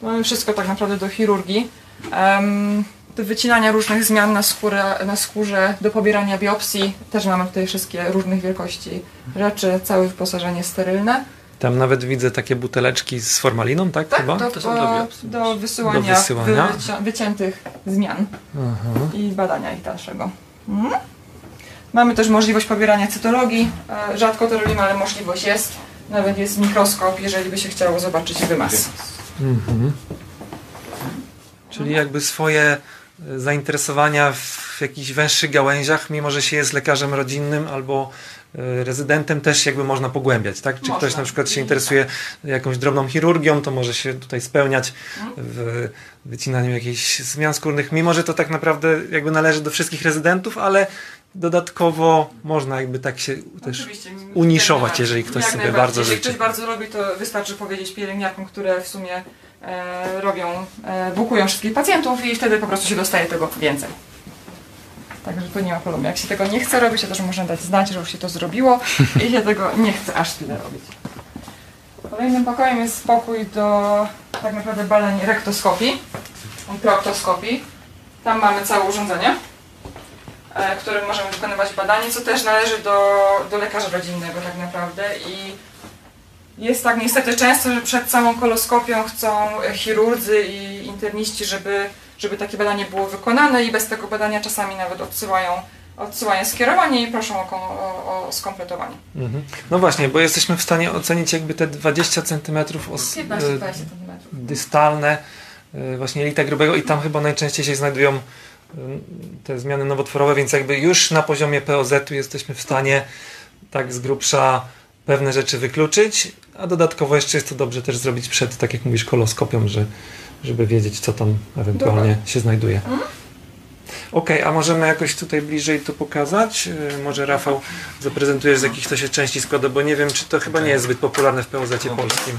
Tu mamy wszystko tak naprawdę do chirurgii. Um, do wycinania różnych zmian na, skórę, na skórze, do pobierania biopsji. Też mamy tutaj wszystkie różnych wielkości rzeczy, całe wyposażenie sterylne. Tam nawet widzę takie buteleczki z formaliną, tak? Tak, chyba? Do, to są do, do wysyłania, do wysyłania. Wyci- wyciętych zmian. Aha. I badania ich dalszego. Mhm. Mamy też możliwość pobierania cytologii. Rzadko to robimy, ale możliwość jest. Nawet jest mikroskop, jeżeli by się chciało zobaczyć wymaz. Mhm. Czyli jakby swoje zainteresowania w jakichś węższych gałęziach, mimo że się jest lekarzem rodzinnym albo rezydentem, też jakby można pogłębiać, tak? Czy można. Ktoś na przykład się interesuje jakąś drobną chirurgią, to może się tutaj spełniać w wycinaniu jakichś zmian skórnych, mimo że to tak naprawdę jakby należy do wszystkich rezydentów, ale dodatkowo można jakby tak się też oczywiście uniszować, jeżeli ktoś jak sobie bardzo życzy. Jeśli ktoś bardzo robi, to wystarczy powiedzieć pielęgniarkom, które w sumie e, robią, e, bukują wszystkich pacjentów i wtedy po prostu się dostaje tego więcej. Także to nie ma problemu. Jak się tego nie chce robić, to też można dać znać, że już się to zrobiło i się tego nie chce aż tyle robić. Kolejnym pokojem jest pokój do tak naprawdę badań rektoskopii i proktoskopii. Tam mamy całe urządzenie, którym możemy wykonywać badanie, co też należy do, do lekarza rodzinnego tak naprawdę. I jest tak niestety często, że przed samą koloskopią chcą chirurdzy i interniści, żeby żeby takie badanie było wykonane i bez tego badania czasami nawet odsyłają, odsyłają skierowanie i proszą o, o, o skompletowanie. Mhm. No właśnie, bo jesteśmy w stanie ocenić jakby te dwadzieścia centymetrów os- dystalne właśnie jelita grubego i tam chyba najczęściej się znajdują te zmiany nowotworowe, więc jakby już na poziomie P O Z-u jesteśmy w stanie tak z grubsza pewne rzeczy wykluczyć, a dodatkowo jeszcze jest to dobrze też zrobić przed, tak jak mówisz, koloskopią, że żeby wiedzieć, co tam ewentualnie Dobra. się znajduje. Mhm. Okej, okay, a możemy jakoś tutaj bliżej to pokazać? Yy, może Rafał zaprezentujesz, z jakich to się części składa, bo nie wiem, czy to chyba nie jest zbyt popularne w P O Z-cie no, polskim.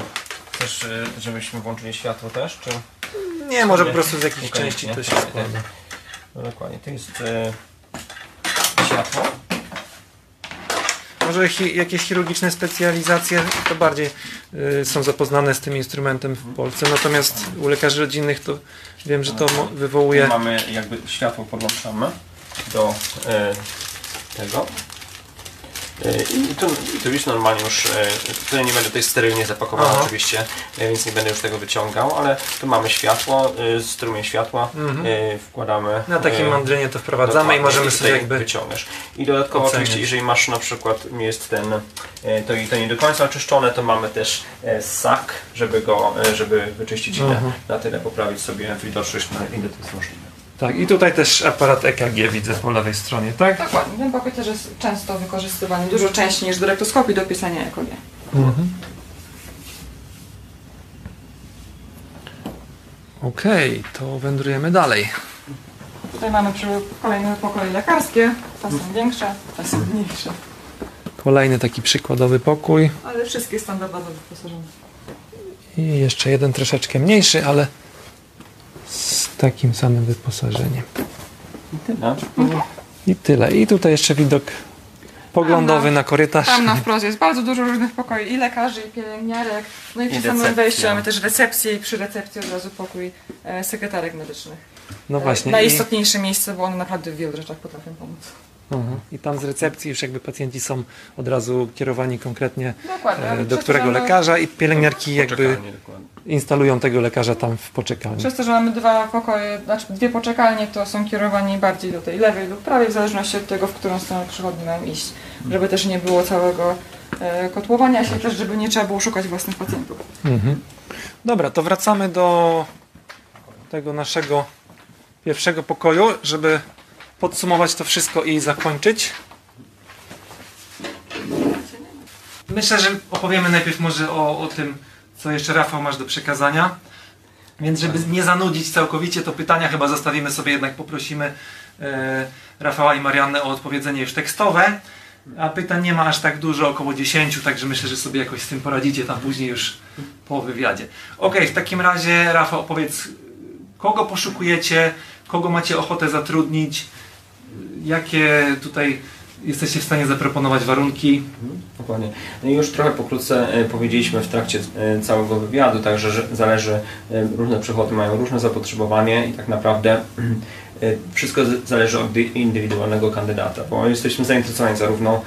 Też, żebyśmy włączyli światło też, czy? Nie, może po prostu z jakichś części to się składa. No dokładnie, to jest yy, światło. Może chi- jakieś chirurgiczne specjalizacje to bardziej y, są zapoznane z tym instrumentem w Polsce, natomiast u lekarzy rodzinnych to wiem, że to mo- wywołuje... Tu mamy jakby światło podłączamy do y, tego y, i tu, tu już normalnie już, y, tutaj nie będę, tutaj sterylnie zapakowane oczywiście, y, więc nie będę już tego wyciągał, ale tu mamy światło, y, strumień światła, mhm. y, wkładamy... Na takim mandrynie to wprowadzamy i możemy sobie jakby... wyciągasz. I dodatkowo ocenić. Oczywiście, jeżeli masz na przykład, nie jest ten, to, to nie do końca oczyszczone, to mamy też sak, żeby go, żeby wyczyścić mhm. i na, na tyle poprawić sobie widoczność, na ile to jest możliwe. Tak, i tutaj też aparat E K G widzę po lewej stronie, tak? Dokładnie, ten papier też jest często wykorzystywany, dużo częściej niż do rektoskopii, do pisania E K G. Mhm. Okej, okay, to wędrujemy dalej. Tutaj mamy kolejne pokoje lekarskie, te są większe, te są mniejsze. Kolejny taki przykładowy pokój. Ale wszystkie standardowo wyposażone. I jeszcze jeden troszeczkę mniejszy, ale z takim samym wyposażeniem. I tyle. I tyle. I tutaj jeszcze widok poglądowy tam na, na korytarz. Tam na wprost jest bardzo dużo różnych pokoi. I lekarzy, i pielęgniarek. No i przy I samym wejściu mamy też recepcję i przy recepcji od razu pokój e, sekretarek medycznych. No właśnie. E, najistotniejsze i... miejsce, bo one naprawdę w wielu rzeczach potrafią pomóc. Uh-huh. I tam z recepcji już jakby pacjenci są od razu kierowani konkretnie e, do którego lekarza i pielęgniarki jakby instalują tego lekarza tam w poczekalni. Przez to, że mamy dwa pokoje, znaczy dwie poczekalnie, to są kierowani bardziej do tej lewej lub prawej, w zależności od tego, w którą stronę przychodni mają iść, żeby też nie było całego e, kotłowania się, też żeby nie trzeba było szukać własnych pacjentów. Uh-huh. Dobra, to wracamy do tego naszego pierwszego pokoju, żeby podsumować to wszystko i zakończyć. Myślę, że opowiemy najpierw może o, o tym, co jeszcze Rafał masz do przekazania. Więc żeby nie zanudzić całkowicie, to pytania chyba zostawimy sobie, jednak poprosimy e, Rafała i Mariannę o odpowiedzenie już tekstowe. A pytań nie ma aż tak dużo, około dziesięciu, także myślę, że sobie jakoś z tym poradzicie tam później już po wywiadzie. Ok, w takim razie Rafał, opowiedz, kogo poszukujecie, kogo macie ochotę zatrudnić, jakie tutaj jesteście w stanie zaproponować warunki? Dokładnie. Już trochę pokrótce powiedzieliśmy w trakcie całego wywiadu, także zależy, różne przychody mają różne zapotrzebowanie i tak naprawdę wszystko zależy od indywidualnego kandydata, bo jesteśmy zainteresowani zarówno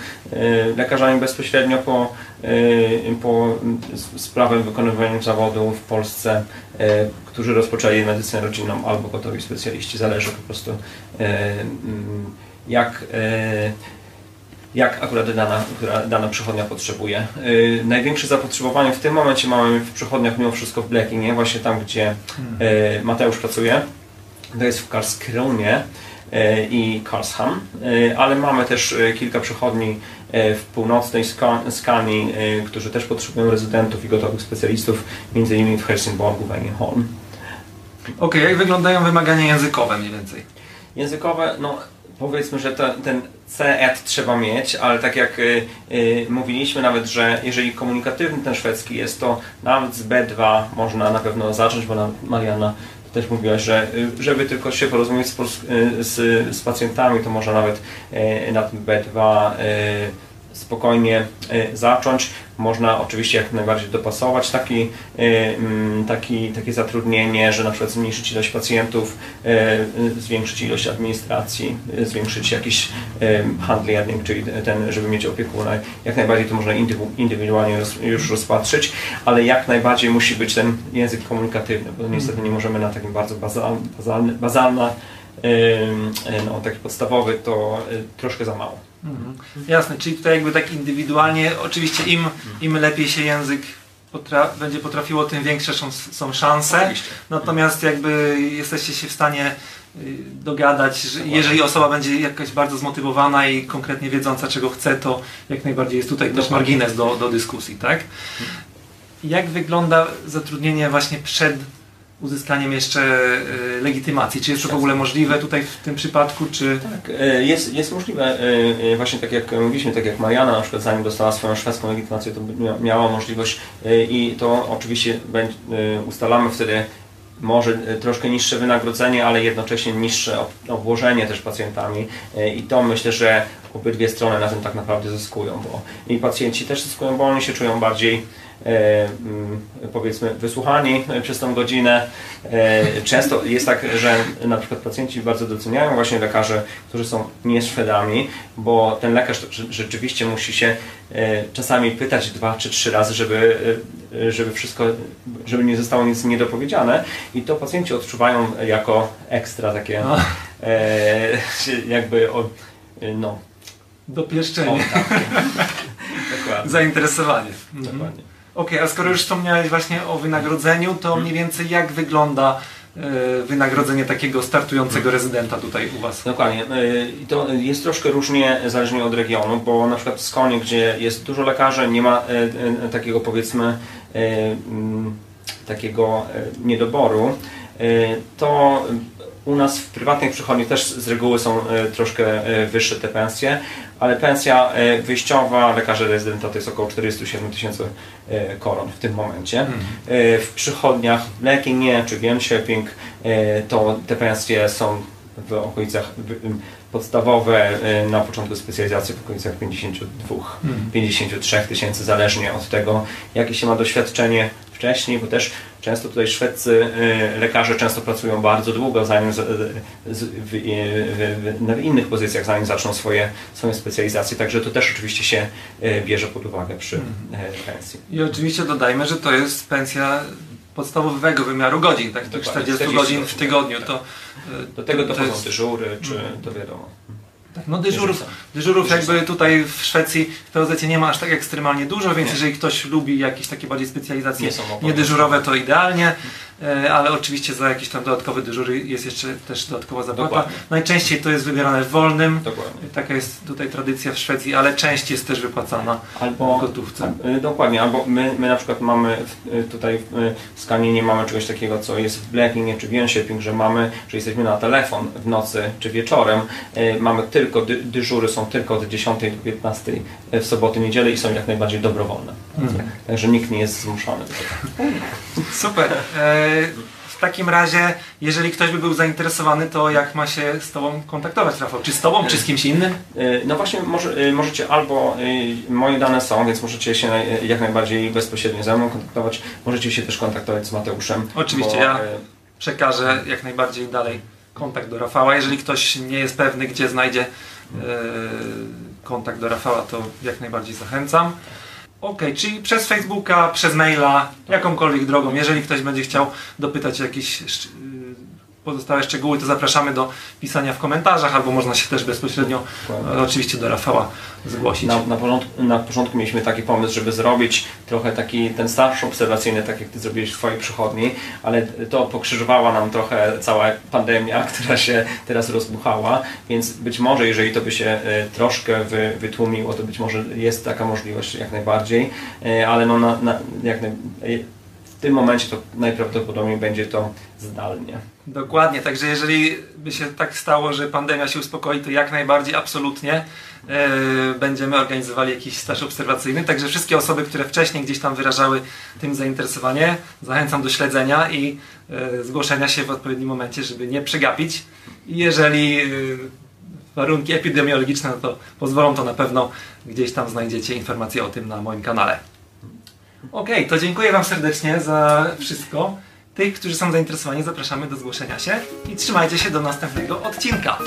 lekarzami bezpośrednio po, po sprawę wykonywania zawodu w Polsce, którzy rozpoczęli medycynę rodzinną albo gotowi specjaliści. Zależy po prostu jak, jak akurat dana, dana przychodnia potrzebuje. Yy, największe zapotrzebowanie w tym momencie mamy w przychodniach mimo wszystko w Blekinge, właśnie tam, gdzie yy, Mateusz pracuje. To jest w Karlskronie yy, i Karlshamn, yy, ale mamy też yy, kilka przychodni yy, w północnej Skanii, yy, którzy też potrzebują rezydentów i gotowych specjalistów, między innymi w Helsingborgu, Wenningholm. Okej, jak wyglądają wymagania językowe mniej więcej? Językowe, no... Powiedzmy, że to, ten C E T trzeba mieć, ale tak jak y, y, mówiliśmy nawet, że jeżeli komunikatywny ten szwedzki jest, to nawet z B dwa można na pewno zacząć, bo Marianna też mówiłaś, że y, żeby tylko się porozumieć z, y, z, z pacjentami, to można nawet y, na tym B dwa y, spokojnie y, zacząć. Można oczywiście jak najbardziej dopasować taki, taki, takie zatrudnienie, że na przykład zmniejszyć ilość pacjentów, zwiększyć ilość administracji, zwiększyć jakiś handling, czyli ten, żeby mieć opiekuna. Jak najbardziej to można indywidualnie już rozpatrzyć, ale jak najbardziej musi być ten język komunikatywny, bo niestety nie możemy na takim bardzo bazalnym, bazalny, bazalna, no, taki podstawowy, to troszkę za mało. Mhm. Jasne, czyli tutaj jakby tak indywidualnie, oczywiście im, im lepiej się język potra- będzie potrafiło, tym większe są szanse, oczywiście. Natomiast jakby jesteście się w stanie dogadać, że jeżeli osoba będzie jakaś bardzo zmotywowana i konkretnie wiedząca czego chce, to jak najbardziej jest tutaj też margines do, do dyskusji, tak? Jak wygląda zatrudnienie właśnie przed uzyskaniem jeszcze legitymacji? Czy jest to w ogóle możliwe tutaj w tym przypadku? Czy... Tak, jest, jest możliwe. Właśnie tak jak mówiliśmy, tak jak Marianna na przykład zanim dostała swoją szwedzką legitymację, to miała możliwość i to oczywiście ustalamy wtedy może troszkę niższe wynagrodzenie, ale jednocześnie niższe obłożenie też pacjentami i to myślę, że obydwie strony na tym tak naprawdę zyskują, bo i pacjenci też zyskują, bo oni się czują bardziej E, powiedzmy wysłuchani przez tą godzinę. E, często jest tak, że na przykład pacjenci bardzo doceniają właśnie lekarzy, którzy są nie Szwedami, bo ten lekarz rzeczywiście musi się e, czasami pytać dwa czy trzy razy, żeby, e, żeby wszystko, żeby nie zostało nic niedopowiedziane i to pacjenci odczuwają jako ekstra takie e, jakby o, no dopieszczenie. O, tak. Dokładnie. Zainteresowanie. Dokładnie. Okej, okay, a skoro już wspomniałeś właśnie o wynagrodzeniu, to mniej więcej jak wygląda wynagrodzenie takiego startującego rezydenta tutaj u Was? Dokładnie. I to jest troszkę różnie zależnie od regionu, bo na przykład w Skanie, gdzie jest dużo lekarzy, nie ma takiego, powiedzmy, takiego niedoboru, to u nas w prywatnych przychodniach też z reguły są troszkę wyższe te pensje, ale pensja wyjściowa lekarza rezydenta to jest około czterdzieści siedem tysięcy koron w tym momencie. Hmm. W przychodniach Blekinge czy Jönköping to te pensje są w okolicach podstawowe, na początku specjalizacji w okolicach pięćdziesiąt dwa do pięćdziesięciu trzech tysięcy, zależnie od tego, jakie się ma doświadczenie wcześniej, bo też często tutaj szwedzcy lekarze często pracują bardzo długo, zanim na innych pozycjach, zanim zaczną swoje, swoje specjalizacje, także to też oczywiście się bierze pod uwagę przy pensji. I oczywiście dodajmy, że to jest pensja podstawowego wymiaru godzin, tak? czterdzieści godzin w tygodniu. To, do tego dochodzą to jest... dyżury, czy hmm. to wiadomo. Tak, no dyżurów, dyżurów jakby tutaj w Szwecji w P O Z nie ma aż tak ekstremalnie dużo, więc nie. jeżeli ktoś lubi jakieś takie bardziej specjalizacje nie niedyżurowe, to idealnie, ale oczywiście za jakieś tam dodatkowe dyżury jest jeszcze też dodatkowa zapłata. Dokładnie. Najczęściej to jest wybierane w wolnym, dokładnie. Taka jest tutaj tradycja w Szwecji, ale część jest też wypłacana albo w gotówce. Dokładnie, albo my, my na przykład mamy tutaj w Skanie nie mamy czegoś takiego, co jest w Blekinge czy w Jönköping, że mamy, że jesteśmy na telefon w nocy czy wieczorem, mamy ty Tylko dy, dyżury są tylko od dziesiątej do piętnastej w soboty, niedzielę i są jak najbardziej dobrowolne. Mm. Także nikt nie jest zmuszony do tego. Super. W takim razie, jeżeli ktoś by był zainteresowany, to jak ma się z Tobą kontaktować, Rafał? Czy z Tobą, czy z kimś innym? No właśnie, może, możecie albo, moje dane są, więc możecie się jak najbardziej bezpośrednio ze mną kontaktować. Możecie się też kontaktować z Mateuszem. Oczywiście, bo, ja przekażę jak najbardziej dalej kontakt do Rafała. Jeżeli ktoś nie jest pewny, gdzie znajdzie yy, kontakt do Rafała, to jak najbardziej zachęcam. Ok, czyli przez Facebooka, przez maila, jakąkolwiek drogą. Jeżeli ktoś będzie chciał dopytać jakieś szcz- pozostałe szczegóły, to zapraszamy do pisania w komentarzach, albo można się też bezpośrednio e, oczywiście do Rafała zgłosić. Na, na, porządku, na początku mieliśmy taki pomysł, żeby zrobić trochę taki ten staż obserwacyjny, tak jak Ty zrobiłeś w Twojej przychodni, ale to pokrzyżowała nam trochę cała pandemia, która się teraz rozbuchała, więc być może, jeżeli to by się e, troszkę wy, wytłumiło, to być może jest taka możliwość jak najbardziej, e, ale no na, na, jak naj, e, w tym momencie to najprawdopodobniej będzie to zdalnie. Dokładnie, także jeżeli by się tak stało, że pandemia się uspokoi, to jak najbardziej, absolutnie yy, będziemy organizowali jakiś staż obserwacyjny. Także wszystkie osoby, które wcześniej gdzieś tam wyrażały tym zainteresowanie, zachęcam do śledzenia i yy, zgłoszenia się w odpowiednim momencie, żeby nie przegapić. I jeżeli yy, warunki epidemiologiczne to pozwolą, to na pewno gdzieś tam znajdziecie informacje o tym na moim kanale. Okej, okay, to dziękuję Wam serdecznie za wszystko. Tych, którzy są zainteresowani, zapraszamy do zgłoszenia się i trzymajcie się do następnego odcinka.